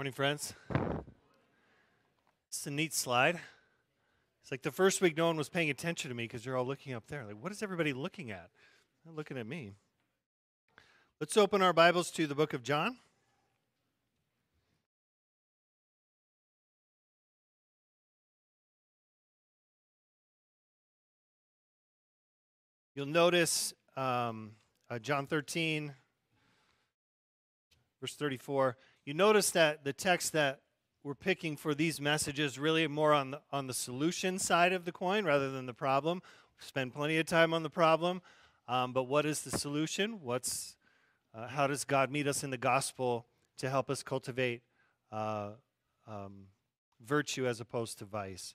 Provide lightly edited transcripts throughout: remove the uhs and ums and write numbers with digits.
Morning, friends. It's a neat slide. It's like the first week no one was paying attention to me because you're all looking up there. Like, what is everybody looking at? They're looking at me. Let's open our Bibles to the book of John. You'll notice John 13, verse 34. You notice that the text that we're picking for these messages really more on the solution side of the coin rather than the problem. We spend plenty of time on the problem, but what is the solution? How does God meet us in the gospel to help us cultivate virtue as opposed to vice?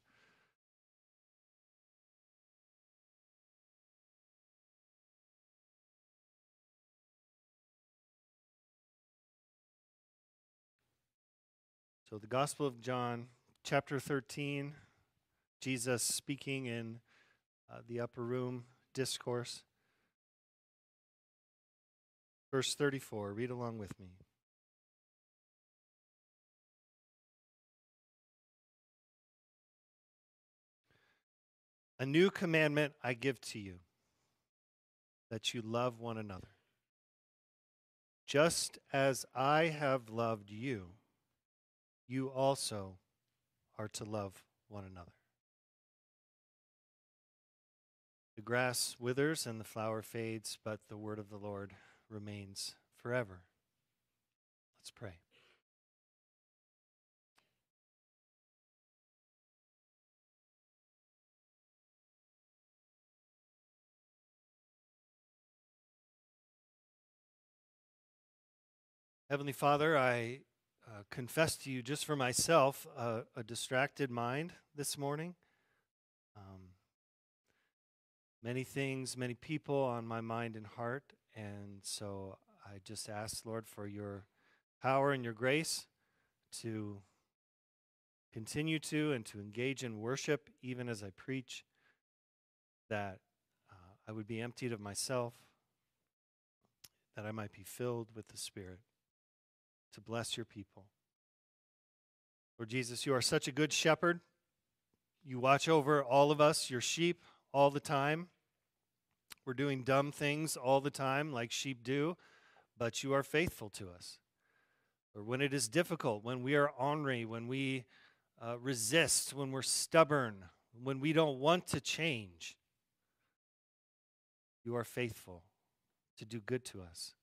So the Gospel of John, chapter 13, Jesus speaking in the upper room discourse. Verse 34, read along with me. A new commandment I give to you, that you love one another. Just as I have loved you, you also are to love one another. The grass withers and the flower fades, but the word of the Lord remains forever. Let's pray. Heavenly Father, I confess to you just for myself a distracted mind this morning. Many things, many people on my mind and heart, and so I just ask, Lord, for your power and your grace to continue to and to engage in worship even as I preach, that I would be emptied of myself, that I might be filled with the Spirit, to bless your people. Lord Jesus, you are such a good shepherd. You watch over all of us, your sheep, all the time. We're doing dumb things all the time like sheep do, but you are faithful to us. Or when it is difficult, when we are ornery, when we resist, when we're stubborn, when we don't want to change, you are faithful to do good to us.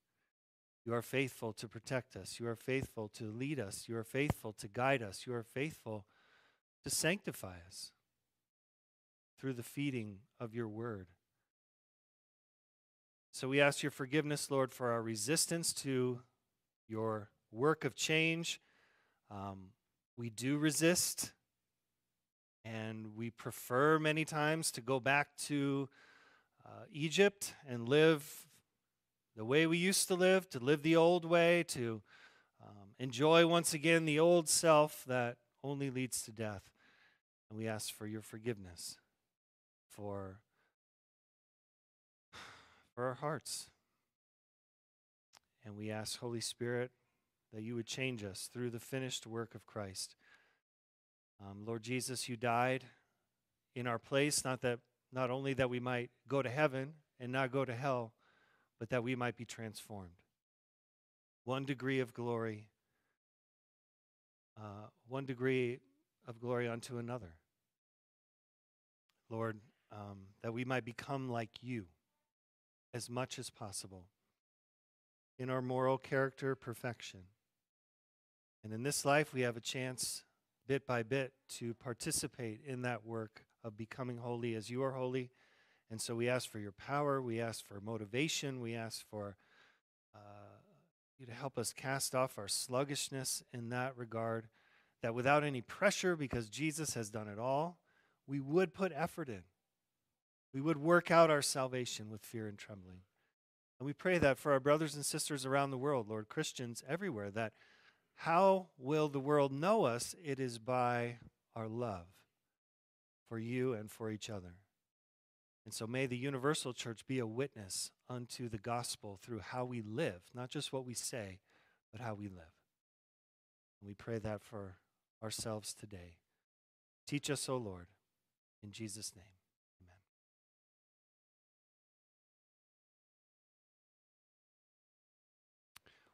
You are faithful to protect us. You are faithful to lead us. You are faithful to guide us. You are faithful to sanctify us through the feeding of your word. So we ask your forgiveness, Lord, for our resistance to your work of change. We do resist, and we prefer many times to go back to Egypt and live the way we used to live the old way, to enjoy once again the old self that only leads to death. And we ask for your forgiveness for our hearts. And we ask, Holy Spirit, that you would change us through the finished work of Christ. Lord Jesus, you died in our place, not only that we might go to heaven and not go to hell, but that we might be transformed. One degree of glory unto another. Lord, that we might become like you as much as possible in our moral character perfection. And in this life, we have a chance, bit by bit, to participate in that work of becoming holy as you are holy. And so we ask for your power, we ask for motivation, we ask for you to help us cast off our sluggishness in that regard, that without any pressure, because Jesus has done it all, we would put effort in. We would work out our salvation with fear and trembling. And we pray that for our brothers and sisters around the world, Lord, Christians everywhere, that how will the world know us? It is by our love for you and for each other. And so may the universal church be a witness unto the gospel through how we live, not just what we say, but how we live. We pray that for ourselves today. Teach us, O Lord, in Jesus' name.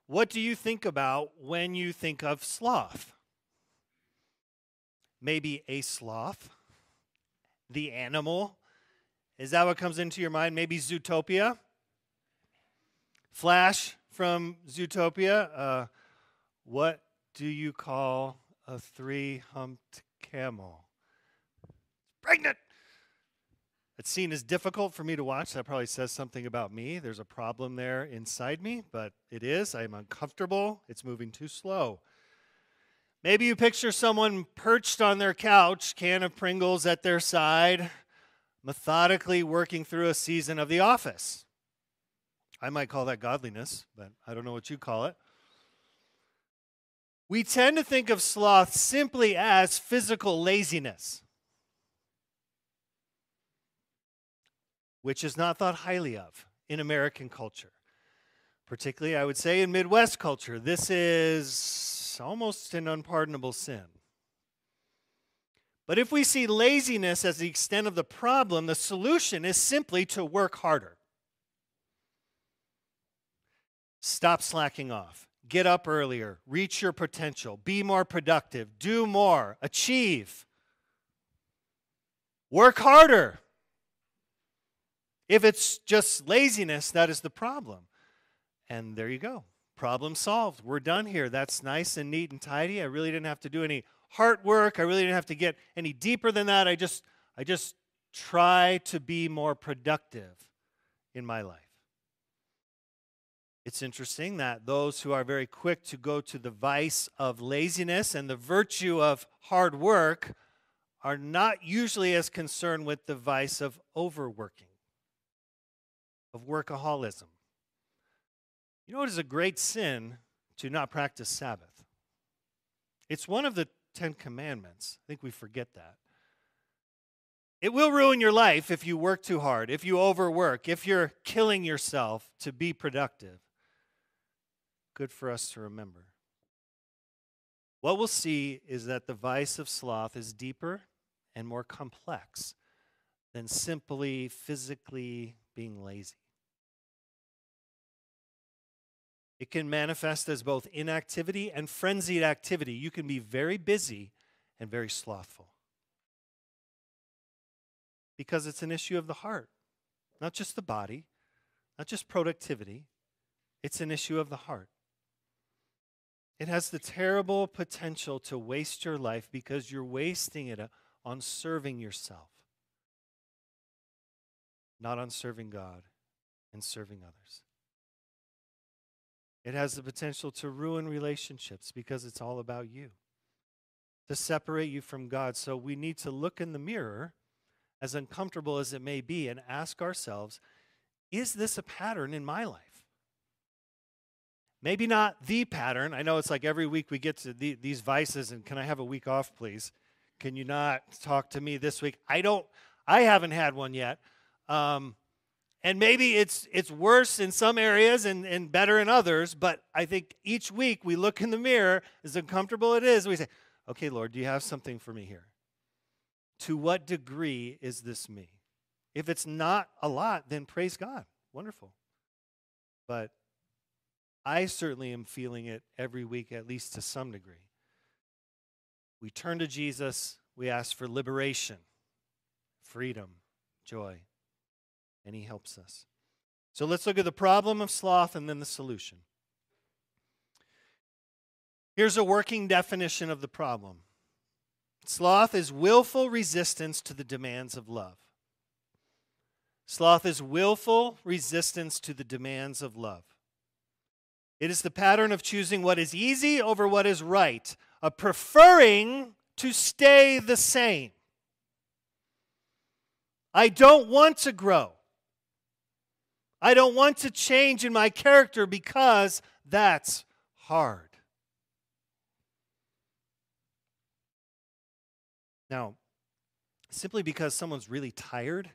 What do you think about when you think of sloth? Maybe a sloth, the animal. Is that what comes into your mind? Maybe Zootopia? Flash from Zootopia. What do you call a three-humped camel? Pregnant! That scene is difficult for me to watch. That probably says something about me. There's a problem there inside me, but it is. I'm uncomfortable. It's moving too slow. Maybe you picture someone perched on their couch, can of Pringles at their side, methodically working through a season of The Office. I might call that godliness, but I don't know what you call it. We tend to think of sloth simply as physical laziness, which is not thought highly of in American culture. Particularly, I would say, in Midwest culture. This is almost an unpardonable sin. But if we see laziness as the extent of the problem, the solution is simply to work harder. Stop slacking off. Get up earlier. Reach your potential. Be more productive. Do more. Achieve. Work harder. If it's just laziness, that is the problem. And there you go. Problem solved. We're done here. That's nice and neat and tidy. I really didn't have to do any hard work. I really didn't have to get any deeper than that. I just try to be more productive in my life. It's interesting that those who are very quick to go to the vice of laziness and the virtue of hard work are not usually as concerned with the vice of overworking, of workaholism. You know, it is a great sin to not practice Sabbath. It's one of the 10 Commandments. I think we forget that. It will ruin your life if you work too hard, if you overwork, if you're killing yourself to be productive. Good for us to remember. What we'll see is that the vice of sloth is deeper and more complex than simply physically being lazy. It can manifest as both inactivity and frenzied activity. You can be very busy and very slothful because it's an issue of the heart, not just the body, not just productivity. It's an issue of the heart. It has the terrible potential to waste your life because you're wasting it on serving yourself, not on serving God and serving others. It has the potential to ruin relationships because it's all about you, to separate you from God. So we need to look in the mirror, as uncomfortable as it may be, and ask ourselves, is this a pattern in my life? Maybe not the pattern. I know it's like every week we get to these vices, and can I have a week off, please? Can you not talk to me this week? I haven't had one yet. And maybe it's worse in some areas and better in others, but I think each week we look in the mirror, as uncomfortable it is, we say, okay, Lord, do you have something for me here? To what degree is this me? If it's not a lot, then praise God. Wonderful. But I certainly am feeling it every week, at least to some degree. We turn to Jesus. We ask for liberation, freedom, joy. And he helps us. So let's look at the problem of sloth and then the solution. Here's a working definition of the problem. Sloth is willful resistance to the demands of love. Sloth is willful resistance to the demands of love. It is the pattern of choosing what is easy over what is right, of preferring to stay the same. I don't want to grow. I don't want to change in my character because that's hard. Now, simply because someone's really tired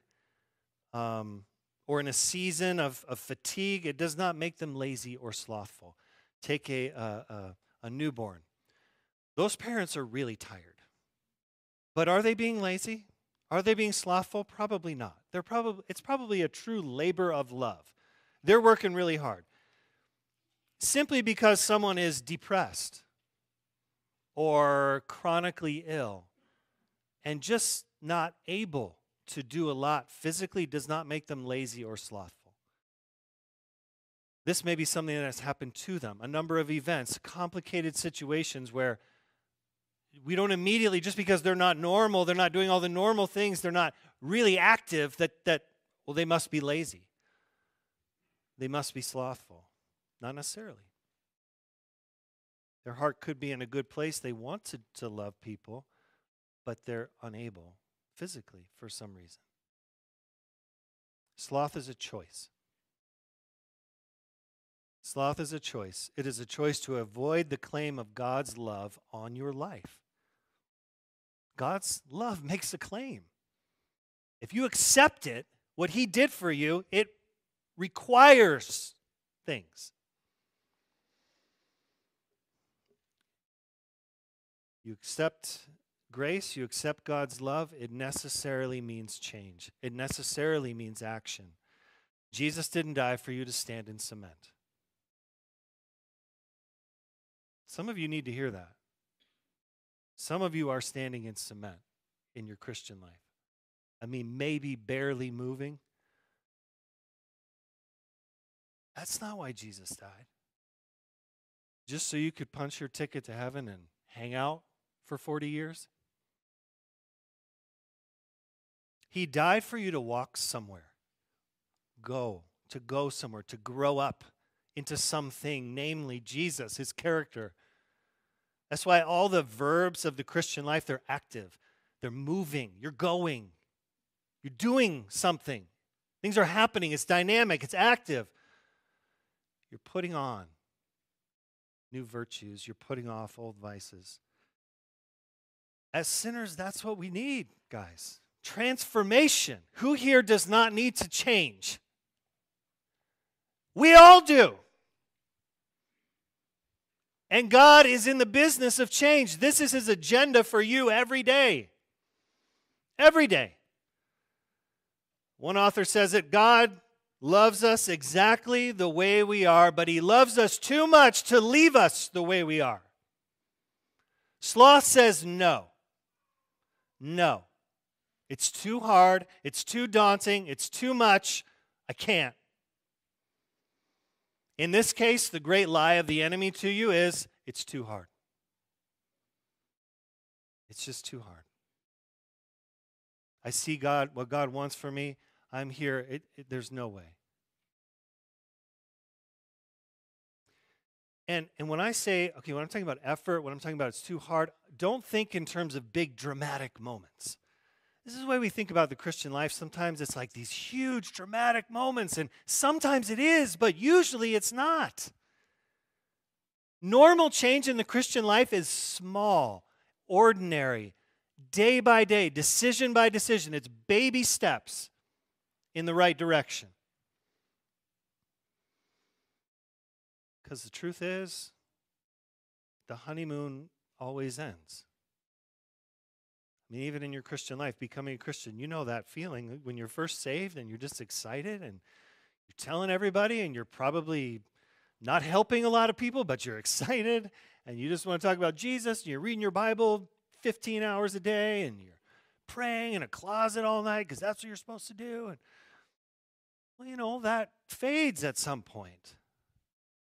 or in a season of fatigue, it does not make them lazy or slothful. Take a newborn. Those parents are really tired. But are they being lazy? Are they being slothful? Probably not. It's probably a true labor of love. They're working really hard. Simply because someone is depressed or chronically ill and just not able to do a lot physically does not make them lazy or slothful. This may be something that has happened to them. A number of events, complicated situations where we don't immediately, just because they're not normal, they're not doing all the normal things, they're not really active, well, they must be lazy. They must be slothful. Not necessarily. Their heart could be in a good place. They want to love people, but they're unable physically for some reason. Sloth is a choice. Sloth is a choice. It is a choice to avoid the claim of God's love on your life. God's love makes a claim. If you accept it, what he did for you, it requires things. You accept grace, you accept God's love, it necessarily means change. It necessarily means action. Jesus didn't die for you to stand in cement. Some of you need to hear that. Some of you are standing in cement in your Christian life. I mean, maybe barely moving. That's not why Jesus died. Just so you could punch your ticket to heaven and hang out for 40 years? He died for you to walk somewhere. To go somewhere, to grow up into something, namely Jesus, his character. That's why all the verbs of the Christian life, they're active. They're moving. You're going. You're doing something. Things are happening. It's dynamic. It's active. You're putting on new virtues. You're putting off old vices. As sinners, that's what we need, guys. Transformation. Who here does not need to change? We all do. And God is in the business of change. This is his agenda for you every day. Every day. One author says it, God loves us exactly the way we are, but he loves us too much to leave us the way we are. Sloth says no. No. It's too hard. It's too daunting. It's too much. I can't. In this case, the great lie of the enemy to you is, it's too hard. It's just too hard. I see God, what God wants for me. I'm here. There's no way. And when I say, okay, when I'm talking about effort, when I'm talking about it's too hard, don't think in terms of big dramatic moments. This is the way we think about the Christian life. Sometimes it's like these huge dramatic moments, and sometimes it is, but usually it's not. Normal change in the Christian life is small, ordinary, day by day, decision by decision. It's baby steps in the right direction. Because the truth is, the honeymoon always ends. I mean, even in your Christian life, becoming a Christian, you know that feeling when you're first saved and you're just excited and you're telling everybody and you're probably not helping a lot of people, but you're excited and you just want to talk about Jesus and you're reading your Bible 15 hours a day and you're praying in a closet all night because that's what you're supposed to do. And, well, you know, that fades at some point.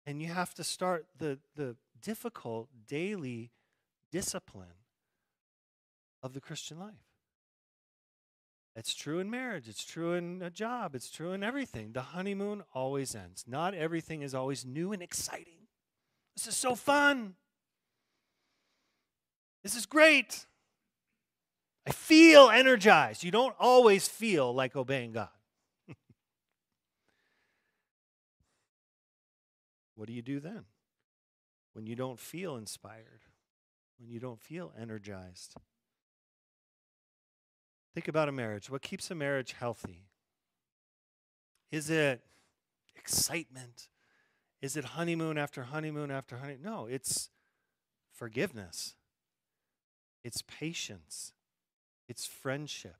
And you have to start the difficult daily discipline of the Christian life. It's true in marriage. It's true in a job. It's true in everything. The honeymoon always ends. Not everything is always new and exciting. This is so fun. This is great. I feel energized. You don't always feel like obeying God. What do you do then when you don't feel inspired, when you don't feel energized? Think about a marriage. What keeps a marriage healthy? Is it excitement? Is it honeymoon after honeymoon after honeymoon? No, it's forgiveness. It's patience. It's friendship.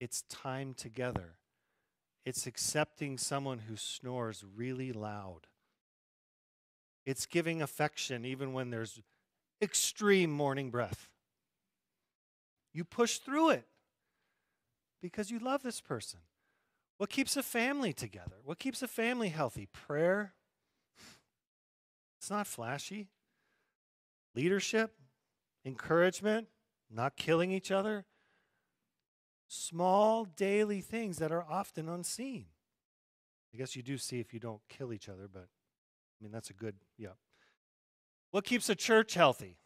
It's time together. It's accepting someone who snores really loud. It's giving affection even when there's extreme morning breath. You push through it because you love this person. What keeps a family together? What keeps a family healthy? Prayer. It's not flashy. Leadership, encouragement, not killing each other. Small daily things that are often unseen. I guess you do see if you don't kill each other, but I mean, that's a good, yeah. What keeps a church healthy?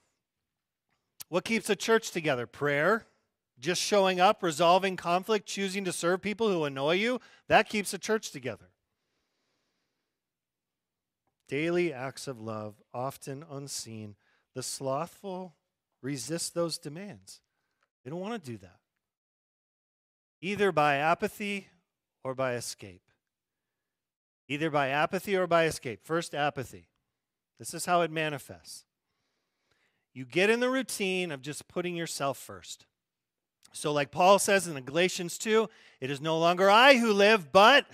What keeps a church together? Prayer, just showing up, resolving conflict, choosing to serve people who annoy you. That keeps a church together. Daily acts of love, often unseen. The slothful resist those demands. They don't want to do that, either by apathy or by escape. Either by apathy or by escape. First, apathy. This is how it manifests. You get in the routine of just putting yourself first. So like Paul says in Galatians 2, it is no longer I who live, but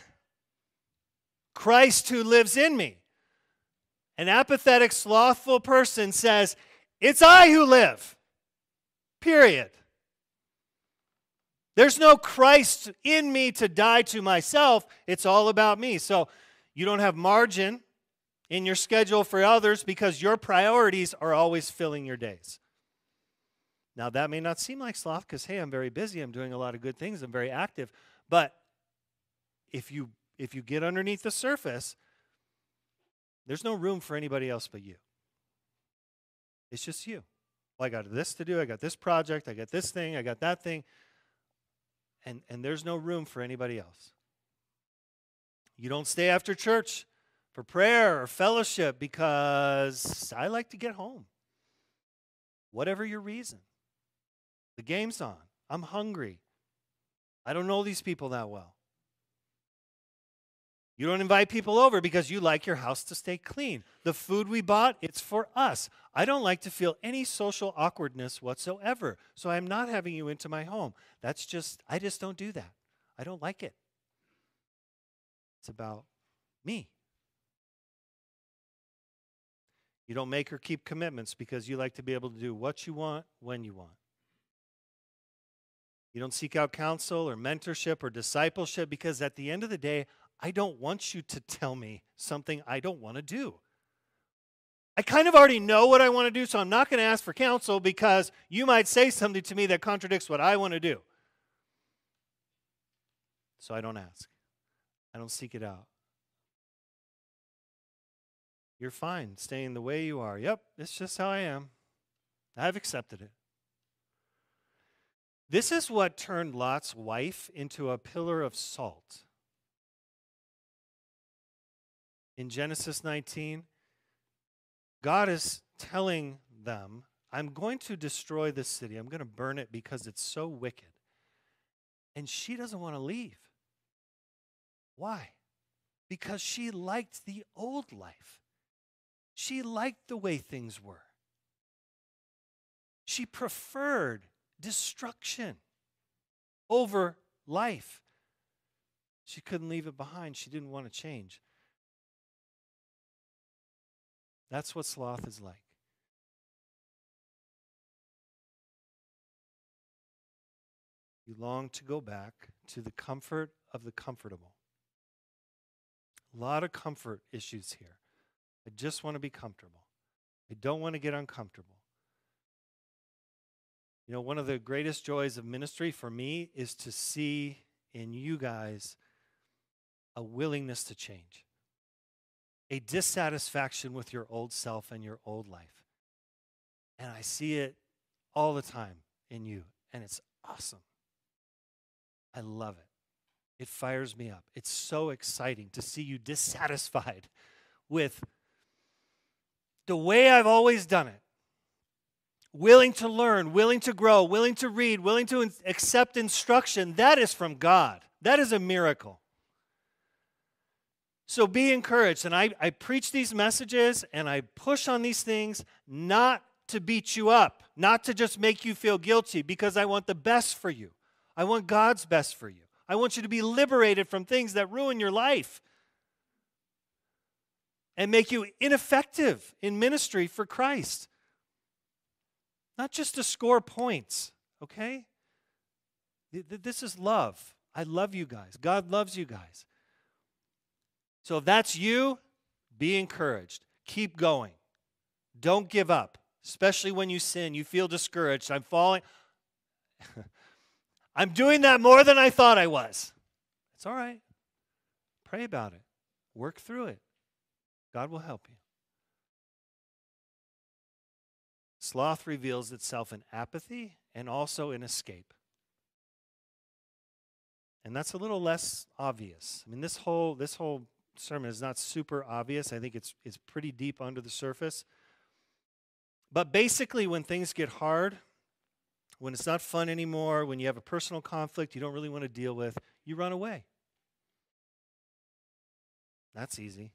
Christ who lives in me. An apathetic, slothful person says, it's I who live, period. There's no Christ in me to die to myself. It's all about me. So you don't have margin in your schedule for others because your priorities are always filling your days. Now, that may not seem like sloth because, hey, I'm very busy. I'm doing a lot of good things. I'm very active. But if you get underneath the surface, there's no room for anybody else but you. It's just you. Well, I got this to do. I got this project. I got this thing. I got that thing. And there's no room for anybody else. You don't stay after church for prayer or fellowship because I like to get home. Whatever your reason. The game's on. I'm hungry. I don't know these people that well. You don't invite people over because you like your house to stay clean. The food we bought, it's for us. I don't like to feel any social awkwardness whatsoever, so I'm not having you into my home. I just don't do that. I don't like it. It's about me. You don't make or keep commitments because you like to be able to do what you want, when you want. You don't seek out counsel or mentorship or discipleship because at the end of the day, I don't want you to tell me something I don't want to do. I kind of already know what I want to do, so I'm not going to ask for counsel because you might say something to me that contradicts what I want to do. So I don't ask. I don't seek it out. You're fine staying the way you are. Yep, it's just how I am. I've accepted it. This is what turned Lot's wife into a pillar of salt. In Genesis 19, God is telling them, I'm going to destroy this city. I'm going to burn it because it's so wicked. And she doesn't want to leave. Why? Because she liked the old life. She liked the way things were. She preferred destruction over life. She couldn't leave it behind. She didn't want to change. That's what sloth is like. You long to go back to the comfort of the comfortable. A lot of comfort issues here. I just want to be comfortable. I don't want to get uncomfortable. You know, one of the greatest joys of ministry for me is to see in you guys a willingness to change. A dissatisfaction with your old self and your old life. And I see it all the time in you, and it's awesome. I love it. It fires me up. It's so exciting to see you dissatisfied with the way I've always done it. Willing to learn, willing to grow, willing to read, willing to accept instruction. That is from God. That is a miracle. So be encouraged, and I preach these messages, and I push on these things, not to beat you up, not to just make you feel guilty, because I want the best for you. I want God's best for you. I want you to be liberated from things that ruin your life and make you ineffective in ministry for Christ. Not just to score points, okay? This is love. I love you guys. God loves you guys. So if that's you, be encouraged. Keep going. Don't give up, especially when you sin. You feel discouraged. I'm falling. I'm doing that more than I thought I was. It's all right. Pray about it. Work through it. God will help you. Sloth reveals itself in apathy and also in escape. And that's a little less obvious. I mean, this whole sermon is not super obvious. I think it's pretty deep under the surface. But basically, when things get hard, when it's not fun anymore, when you have a personal conflict you don't really want to deal with, you run away. That's easy.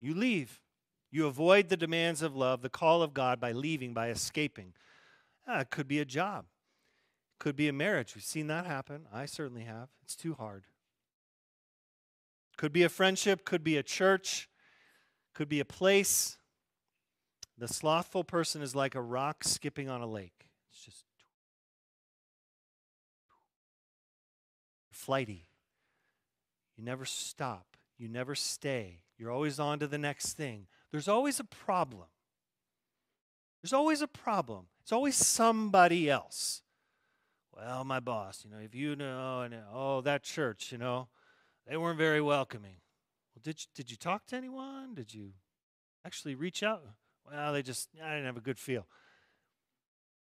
You leave. You avoid the demands of love, the call of God, by leaving, by escaping. It could be a job. Could be a marriage. We've seen that happen. I certainly have. It's too hard. Could be a friendship. Could be a church. Could be a place. The slothful person is like a rock skipping on a lake. It's just flighty. You never stop. You never stay. You're always on to the next thing. There's always a problem. There's always a problem. It's always somebody else. Well, my boss, if you know, and oh, that church, they weren't very welcoming. Well, did you talk to anyone? Did you actually reach out? Well, I didn't have a good feel.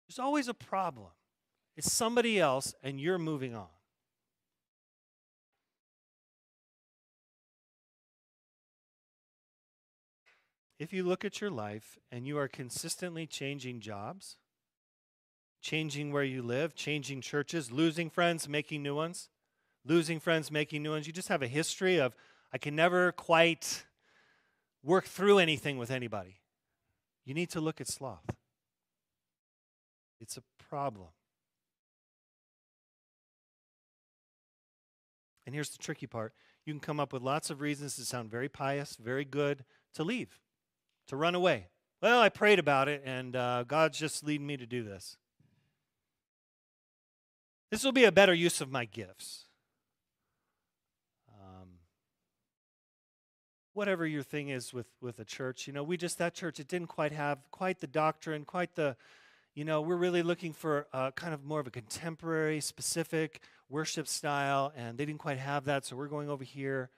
There's always a problem. It's somebody else, and you're moving on. If you look at your life and you are consistently changing jobs, changing where you live, changing churches, losing friends, making new ones, you just have a history of, I can never quite work through anything with anybody. You need to look at sloth. It's a problem. And here's the tricky part. You can come up with lots of reasons that sound very pious, very good, to leave, to run away. Well, I prayed about it, and God's just leading me to do this. This will be a better use of my gifts. Whatever your thing is with a church, that church, it didn't quite have quite the doctrine, quite the, we're really looking for kind of more of a contemporary, specific worship style, and they didn't quite have that, so we're going over here.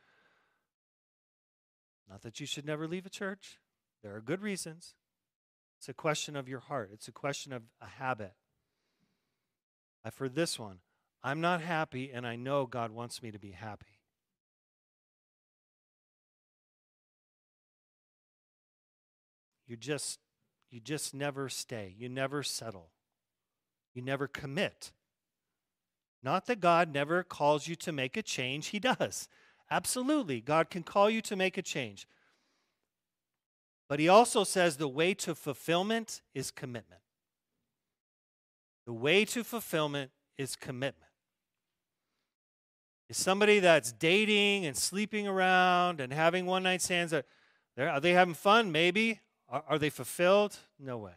Not that you should never leave a church. There are good reasons. It's a question of your heart. It's a question of a habit. I've heard this one. I'm not happy, and I know God wants me to be happy. You just never stay. You never settle. You never commit. Not that God never calls you to make a change. He does. Absolutely. God can call you to make a change. But he also says the way to fulfillment is commitment. The way to fulfillment is commitment. Is somebody that's dating and sleeping around and having one-night stands, are they having fun? Maybe. Are they fulfilled? No way.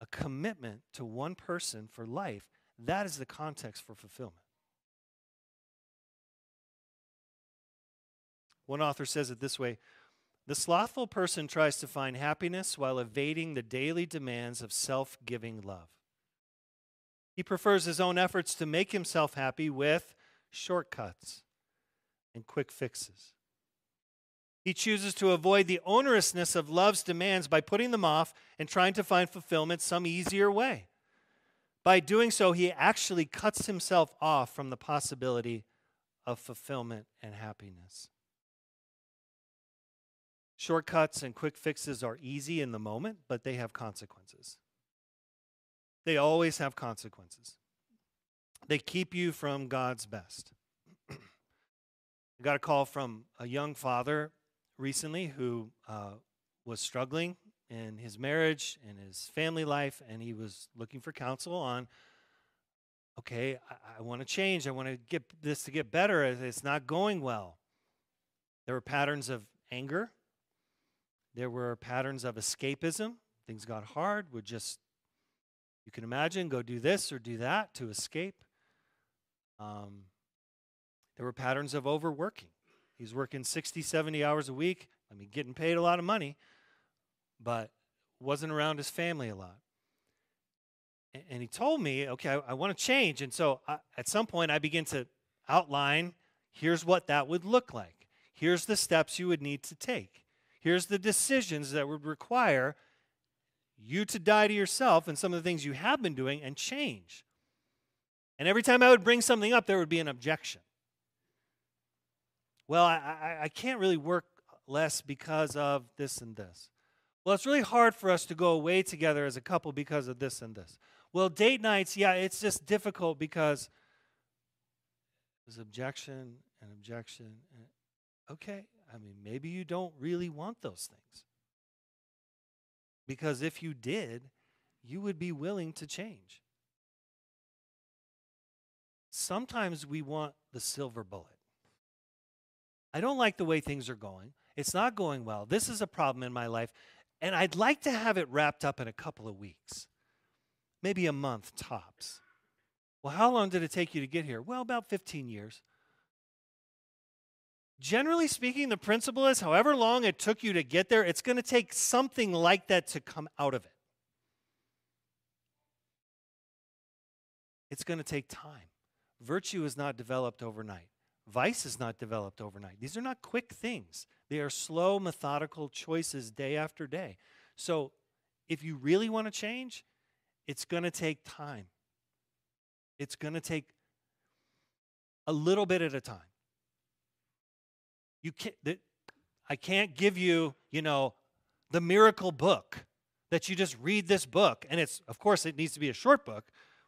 A commitment to one person for life, that is the context for fulfillment. One author says it this way: the slothful person tries to find happiness while evading the daily demands of self-giving love. He prefers his own efforts to make himself happy with shortcuts and quick fixes. He chooses to avoid the onerousness of love's demands by putting them off and trying to find fulfillment some easier way. By doing so, he actually cuts himself off from the possibility of fulfillment and happiness. Shortcuts and quick fixes are easy in the moment, but they have consequences. They always have consequences. They keep you from God's best. I got a call from a young father recently who was struggling in his marriage and his family life, and he was looking for counsel on, okay, I want to change. I want to get this to get better. It's not going well. There were patterns of anger. There were patterns of escapism. Things got hard. Would just, you can imagine, go do this or do that to escape. There were patterns of overworking. He's working 60, 70 hours a week. I mean, getting paid a lot of money, but wasn't around his family a lot. And he told me, okay, I want to change. And so at some point I begin to outline, here's what that would look like. Here's the steps you would need to take. Here's the decisions that would require you to die to yourself and some of the things you have been doing and change. And every time I would bring something up, there would be an objection. Well, I can't really work less because of this and this. Well, it's really hard for us to go away together as a couple because of this and this. Well, date nights, yeah, it's just difficult because there's objection and objection. Okay, I mean, maybe you don't really want those things. Because if you did, you would be willing to change. Sometimes we want the silver bullet. I don't like the way things are going. It's not going well. This is a problem in my life, and I'd like to have it wrapped up in a couple of weeks, maybe a month tops. Well, how long did it take you to get here? Well, about 15 years. Generally speaking, the principle is however long it took you to get there, it's going to take something like that to come out of it. It's going to take time. Virtue is not developed overnight. Vice is not developed overnight. These are not quick things. They are slow, methodical choices day after day. So if you really want to change, it's going to take time. It's going to take a little bit at a time. You can't, I can't give you, you know, the miracle book that you just read this book. And it's, of course, it needs to be a short book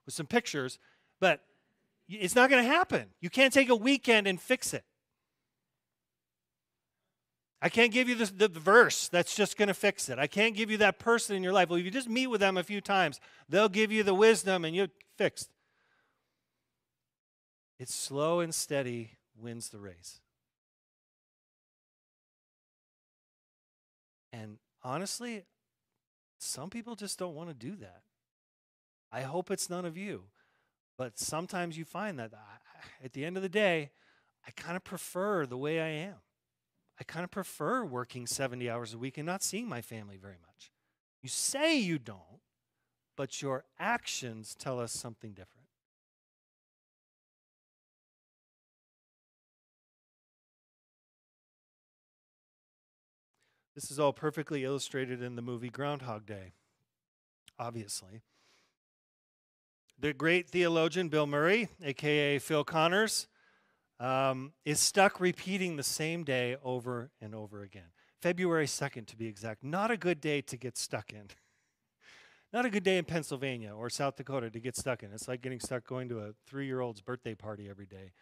with some pictures, but it's not going to happen. You can't take a weekend and fix it. I can't give you the verse that's just going to fix it. I can't give you that person in your life. Well, if you just meet with them a few times, they'll give you the wisdom and you're fixed. It's slow and steady wins the race. And honestly, some people just don't want to do that. I hope it's none of you. But sometimes you find that at the end of the day, I kind of prefer the way I am. I kind of prefer working 70 hours a week and not seeing my family very much. You say you don't, but your actions tell us something different. This is all perfectly illustrated in the movie Groundhog Day, obviously. The great theologian Bill Murray, a.k.a. Phil Connors, is stuck repeating the same day over and over again. February 2nd, to be exact. Not a good day to get stuck in. Not a good day in Pennsylvania or South Dakota to get stuck in. It's like getting stuck going to a three-year-old's birthday party every day.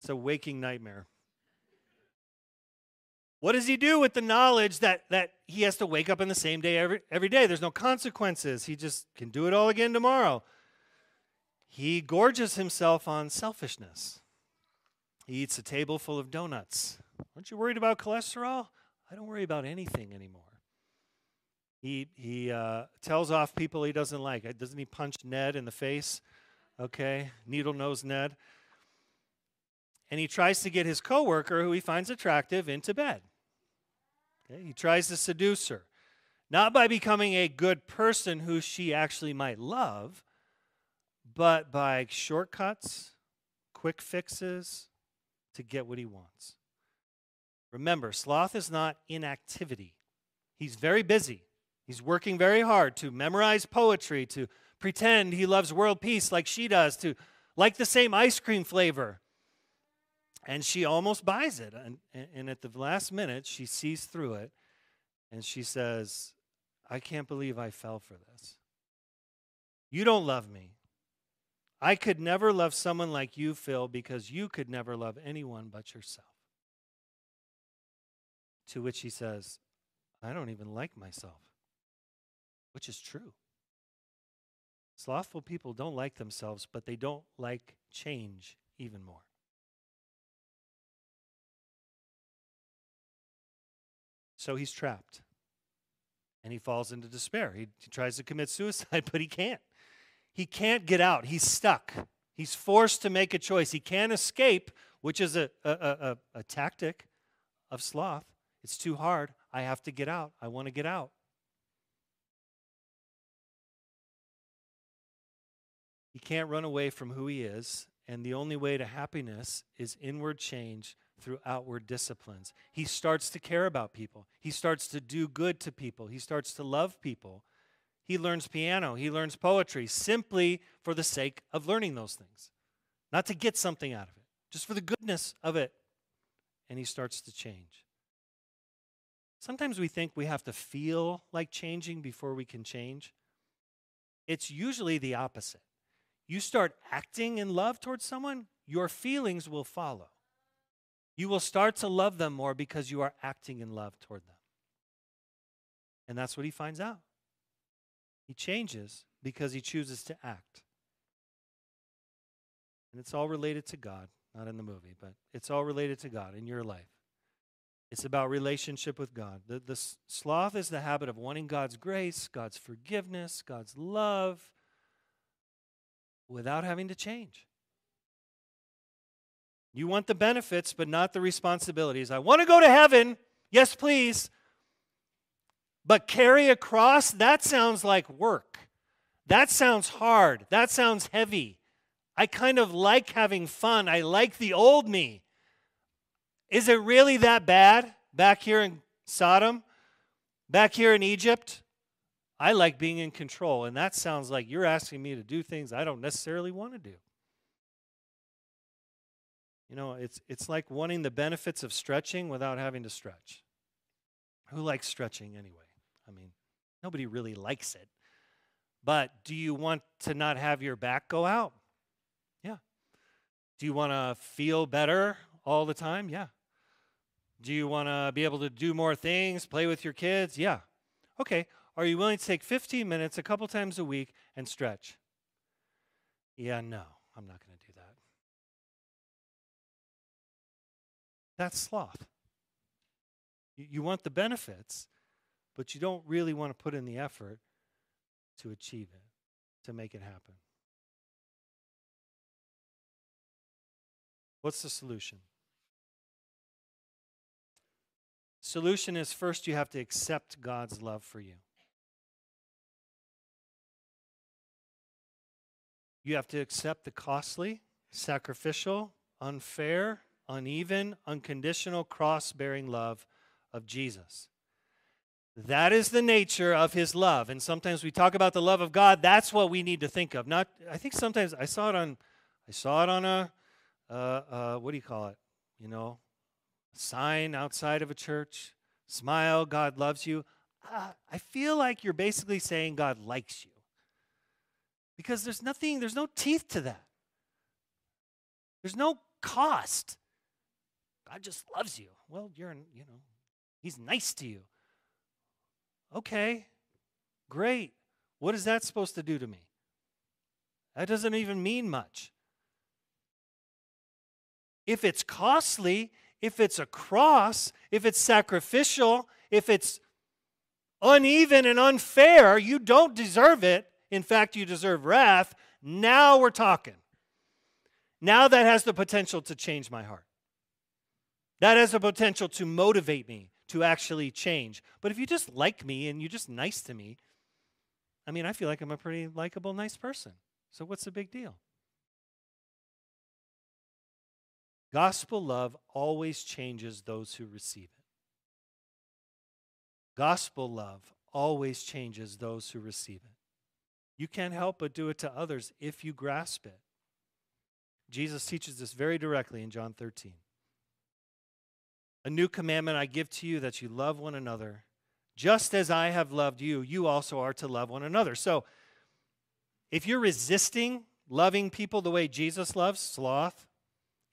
It's a waking nightmare. What does he do with the knowledge that he has to wake up in the same day every day? There's no consequences. He just can do it all again tomorrow. He gorges himself on selfishness. He eats a table full of donuts. Aren't you worried about cholesterol? I don't worry about anything anymore. He tells off people he doesn't like. Doesn't he punch Ned in the face? Okay, needle-nosed Ned. And he tries to get his coworker, who he finds attractive, into bed. Okay? He tries to seduce her. Not by becoming a good person who she actually might love, but by shortcuts, quick fixes to get what he wants. Remember, sloth is not inactivity. He's very busy. He's working very hard to memorize poetry, to pretend he loves world peace like she does, to like the same ice cream flavor. And she almost buys it. And at the last minute, she sees through it, and she says, I can't believe I fell for this. You don't love me. I could never love someone like you, Phil, because you could never love anyone but yourself. To which he says, I don't even like myself, which is true. Slothful people don't like themselves, but they don't like change even more. So he's trapped, and he falls into despair. He tries to commit suicide, but he can't. He can't get out. He's stuck. He's forced to make a choice. He can't escape, which is a tactic of sloth. It's too hard. I have to get out. I want to get out. He can't run away from who he is, and the only way to happiness is inward change through outward disciplines. He starts to care about people. He starts to do good to people. He starts to love people. He learns piano. He learns poetry simply for the sake of learning those things, not to get something out of it, just for the goodness of it. And he starts to change. Sometimes we think we have to feel like changing before we can change. It's usually the opposite. You start acting in love towards someone, your feelings will follow. You will start to love them more because you are acting in love toward them. And that's what he finds out. He changes because he chooses to act. And it's all related to God, not in the movie, but it's all related to God in your life. It's about relationship with God. The sloth is the habit of wanting God's grace, God's forgiveness, God's love, without having to change. You want the benefits, but not the responsibilities. I want to go to heaven. Yes, please. But carry a cross? That sounds like work. That sounds hard. That sounds heavy. I kind of like having fun. I like the old me. Is it really that bad back here in Sodom? Back here in Egypt? I like being in control, and that sounds like you're asking me to do things I don't necessarily want to do. You know, it's like wanting the benefits of stretching without having to stretch. Who likes stretching anyway? I mean, nobody really likes it. But do you want to not have your back go out? Yeah. Do you want to feel better all the time? Yeah. Do you want to be able to do more things, play with your kids? Yeah. Okay. Are you willing to take 15 minutes a couple times a week and stretch? Yeah, no, I'm not going to do that. That's sloth. You want the benefits, but you don't really want to put in the effort to achieve it, to make it happen. What's the solution? Solution is first you have to accept God's love for you. You have to accept the costly, sacrificial, unfair, uneven, unconditional, cross-bearing love of Jesus. That is the nature of his love. And sometimes we talk about the love of God. That's what we need to think of. Not, I think sometimes I saw it on a you know, sign outside of a church. Smile, God loves you. I feel like you're basically saying God likes you. Because there's no teeth to that. There's no cost. God just loves you. Well, he's nice to you. Okay, great. What is that supposed to do to me? That doesn't even mean much. If it's costly, if it's a cross, if it's sacrificial, if it's uneven and unfair, you don't deserve it. In fact, you deserve wrath. Now we're talking. Now that has the potential to change my heart. That has the potential to motivate me to actually change. But if you just like me and you're just nice to me, I mean, I feel like I'm a pretty likable, nice person. So what's the big deal? Gospel love always changes those who receive it. Gospel love always changes those who receive it. You can't help but do it to others if you grasp it. Jesus teaches this very directly in John 13. A new commandment I give to you, that you love one another. Just as I have loved you, you also are to love one another. So if you're resisting loving people the way Jesus loves, sloth,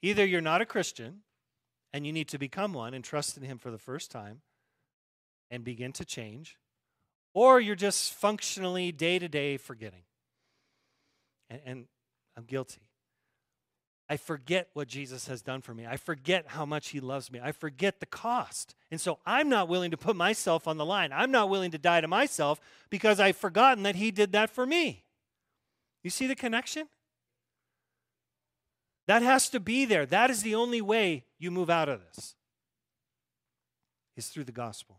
either you're not a Christian and you need to become one and trust in him for the first time, and begin to change, or you're just functionally day-to-day forgetting. And I'm guilty. I forget what Jesus has done for me. I forget how much he loves me. I forget the cost. And so I'm not willing to put myself on the line. I'm not willing to die to myself because I've forgotten that he did that for me. You see the connection? That has to be there. That is the only way you move out of this, is through the gospel.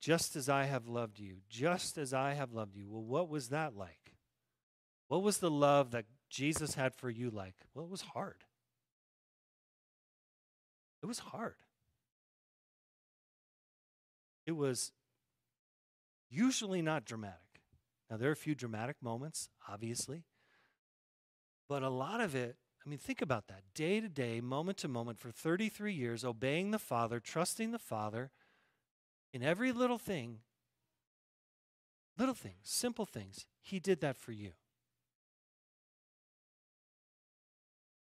Just as I have loved you, just as I have loved you. Well, what was that like? What was the love that Jesus had for you like? Well, it was hard. It was hard. It was usually not dramatic. Now, there are a few dramatic moments, obviously. But a lot of it, I mean, think about that. Day to moment, for 33 years, obeying the Father, trusting the Father in every little things, simple things. He did that for you.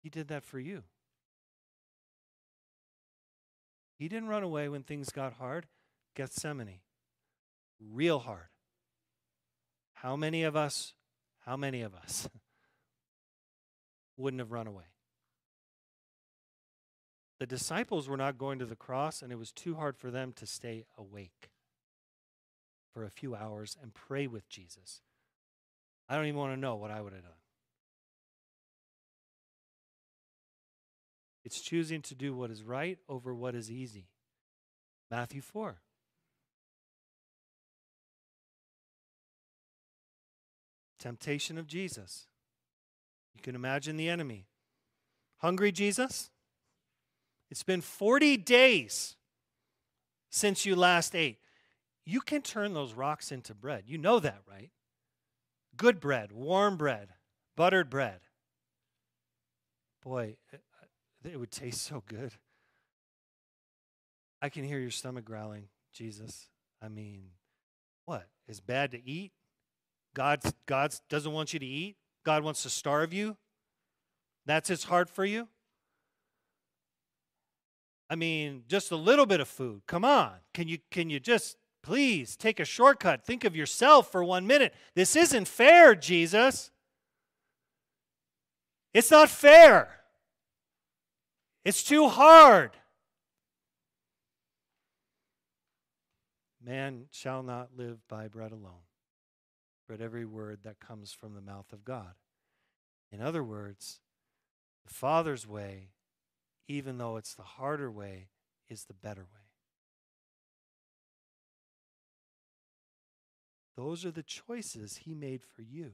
He did that for you. He didn't run away when things got hard. Gethsemane, real hard. How many of us wouldn't have run away? The disciples were not going to the cross, and it was too hard for them to stay awake for a few hours and pray with Jesus. I don't even want to know what I would have done. It's choosing to do what is right over what is easy. Matthew 4. Temptation of Jesus. You can imagine the enemy. Hungry, Jesus? It's been 40 days since you last ate. You can turn those rocks into bread. You know that, right? Good bread, warm bread, buttered bread. Boy, it would taste so good. I can hear your stomach growling, Jesus. I mean, what? It's bad to eat? God doesn't want you to eat? God wants to starve you? That's his heart for you? I mean, just a little bit of food. Come on. Can you just please take a shortcut? Think of yourself for 1 minute. This isn't fair, Jesus. It's not fair. It's too hard. Man shall not live by bread alone, but every word that comes from the mouth of God. In other words, the Father's way, even though it's the harder way, is the better way. Those are the choices he made for you.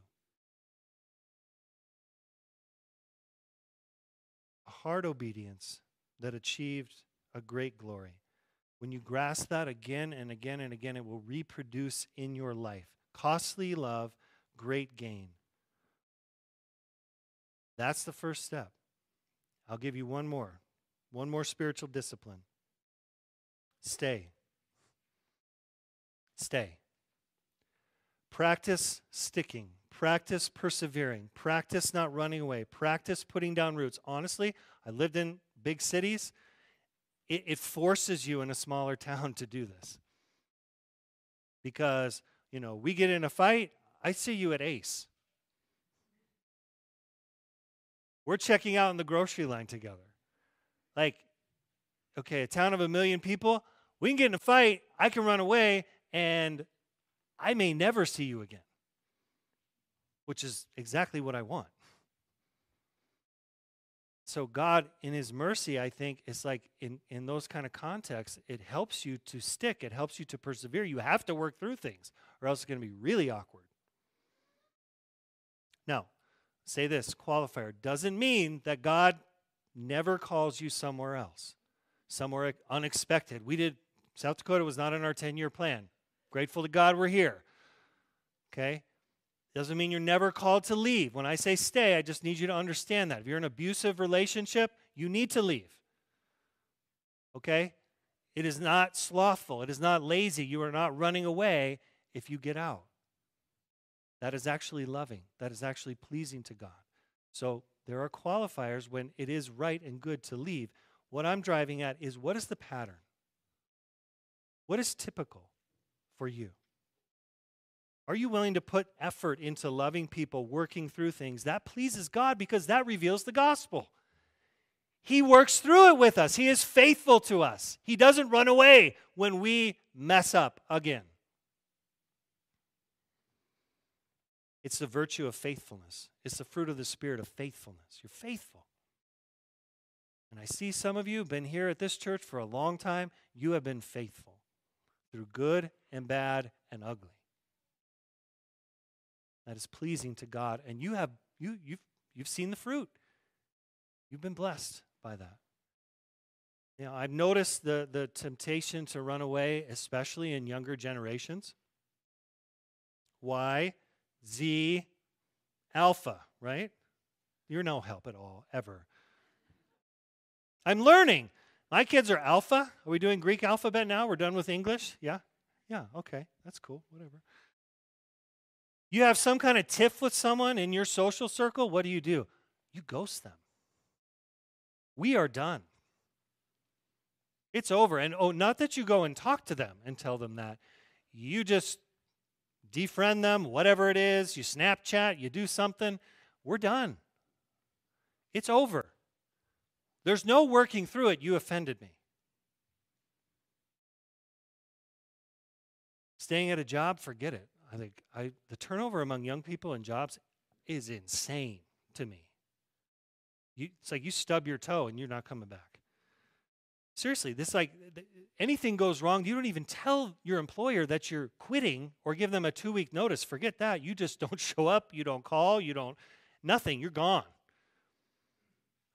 A hard obedience that achieved a great glory. When you grasp that again and again and again, it will reproduce in your life. Costly love, great gain. That's the first step. I'll give you one more spiritual discipline. Stay. Stay. Practice sticking. Practice persevering. Practice not running away. Practice putting down roots. Honestly, I lived in big cities. It forces you in a smaller town to do this. Because, you know, we get in a fight, I see you at Ace. We're checking out in the grocery line together. Like, okay, a town of 1 million people, we can get in a fight, I can run away, and I may never see you again, which is exactly what I want. So God, in his mercy, I think, it's like in those kind of contexts, it helps you to stick. It helps you to persevere. You have to work through things, or else it's going to be really awkward. Now, say this, qualifier, doesn't mean that God never calls you somewhere else, somewhere unexpected. South Dakota was not in our 10-year plan. Grateful to God we're here, okay? Doesn't mean you're never called to leave. When I say stay, I just need you to understand that. If you're in an abusive relationship, you need to leave. Okay? It is not slothful. It is not lazy. You are not running away if you get out. That is actually loving. That is actually pleasing to God. So there are qualifiers when it is right and good to leave. What I'm driving at is, what is the pattern? What is typical for you? Are you willing to put effort into loving people, working through things? That pleases God because that reveals the gospel. He works through it with us. He is faithful to us. He doesn't run away when we mess up again. It's the virtue of faithfulness. It's the fruit of the Spirit of faithfulness. You're faithful. And I see some of you have been here at this church for a long time. You have been faithful through good and bad and ugly. That is pleasing to God, and you've seen the fruit. You've been blessed by that. You know, I've noticed the temptation to run away, especially in younger generations. Y, Z, Alpha, right? You're no help at all, ever. I'm learning. My kids are Alpha. Are we doing Greek alphabet now? We're done with English? Yeah? Yeah, okay. That's cool. Whatever. You have some kind of tiff with someone in your social circle, what do? You ghost them. We are done. It's over. And oh, not that you go and talk to them and tell them that. You just defriend them, whatever it is. You Snapchat, you do something. We're done. It's over. There's no working through it. You offended me. Staying at a job, forget it. I think the turnover among young people in jobs is insane to me. It's like you stub your toe and you're not coming back. Seriously, this like anything goes wrong, you don't even tell your employer that you're quitting or give them a 2-week notice. Forget that. You just don't show up. You don't call. You don't, nothing. You're gone.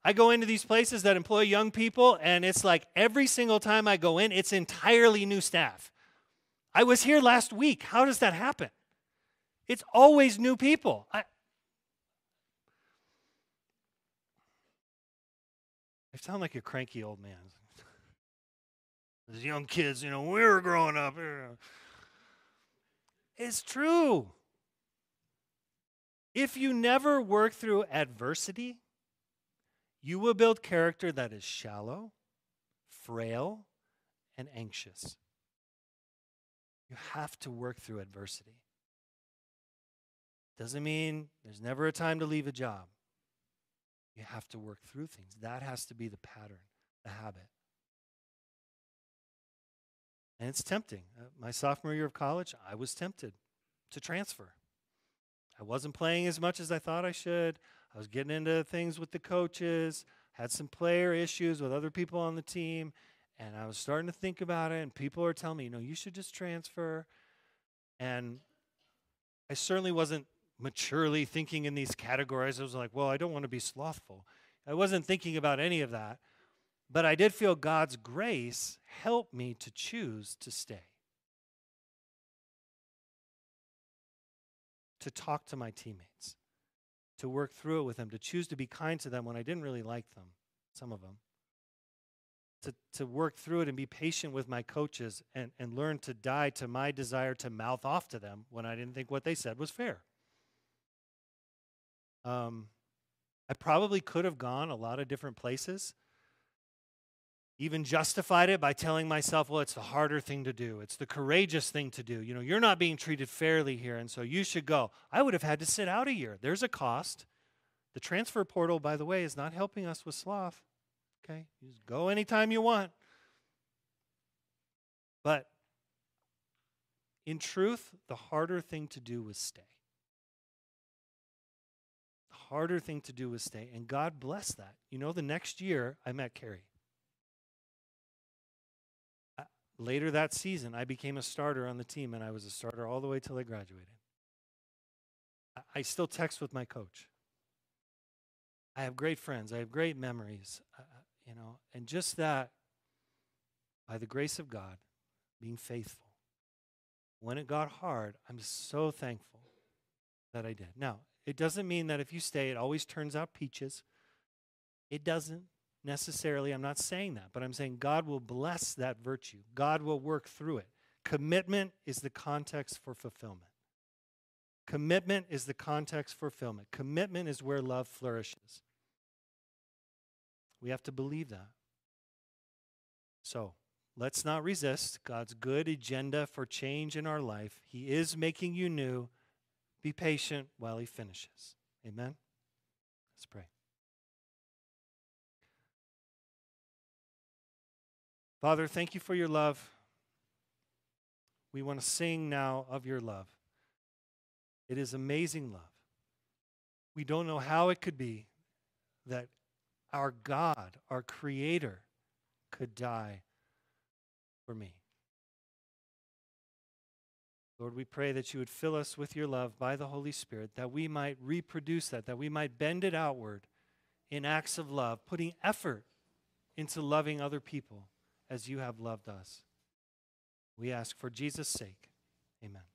I go into these places that employ young people, and it's like every single time I go in, it's entirely new staff. I was here last week. How does that happen? It's always new people. I sound like a cranky old man. These young kids, you know, we were growing up. It's true. If you never work through adversity, you will build character that is shallow, frail, and anxious. You have to work through adversity. Doesn't mean there's never a time to leave a job. You have to work through things. That has to be the pattern, the habit. And it's tempting. My sophomore year of college, I was tempted to transfer. I wasn't playing as much as I thought I should. I was getting into things with the coaches, had some player issues with other people on the team. And I was starting to think about it, and people are telling me, you know, you should just transfer. And I certainly wasn't maturely thinking in these categories. I was like, well, I don't want to be slothful. I wasn't thinking about any of that. But I did feel God's grace helped me to choose to stay. To talk to my teammates. To work through it with them. To choose to be kind to them when I didn't really like them, some of them. To work through it and be patient with my coaches and learn to die to my desire to mouth off to them when I didn't think what they said was fair. I probably could have gone a lot of different places, even justified it by telling myself, well, it's the harder thing to do. It's the courageous thing to do. You know, you're not being treated fairly here, and so you should go. I would have had to sit out a year. There's a cost. The transfer portal, by the way, is not helping us with sloth. Okay, you just go anytime you want. But in truth, the harder thing to do was stay. The harder thing to do was stay, and God bless that. You know, the next year, I met Carrie. Later that season, I became a starter on the team, and I was a starter all the way till I graduated. I still text with my coach. I have great friends. I have great memories. You know, and just that, by the grace of God, being faithful. When it got hard, I'm so thankful that I did. Now, it doesn't mean that if you stay, it always turns out peaches. It doesn't necessarily. I'm not saying that, but I'm saying God will bless that virtue. God will work through it. Commitment is the context for fulfillment. Commitment is the context for fulfillment. Commitment is where love flourishes. We have to believe that. So, Let's not resist God's good agenda for change in our life. He is making you new. Be patient while he finishes. Amen? Let's pray. Father, thank you for your love. We want to sing now of your love. It is amazing love. We don't know how it could be that our God, our Creator, could die for me. Lord, we pray that you would fill us with your love by the Holy Spirit, that we might reproduce that we might bend it outward in acts of love, putting effort into loving other people as you have loved us. We ask for Jesus' sake. Amen.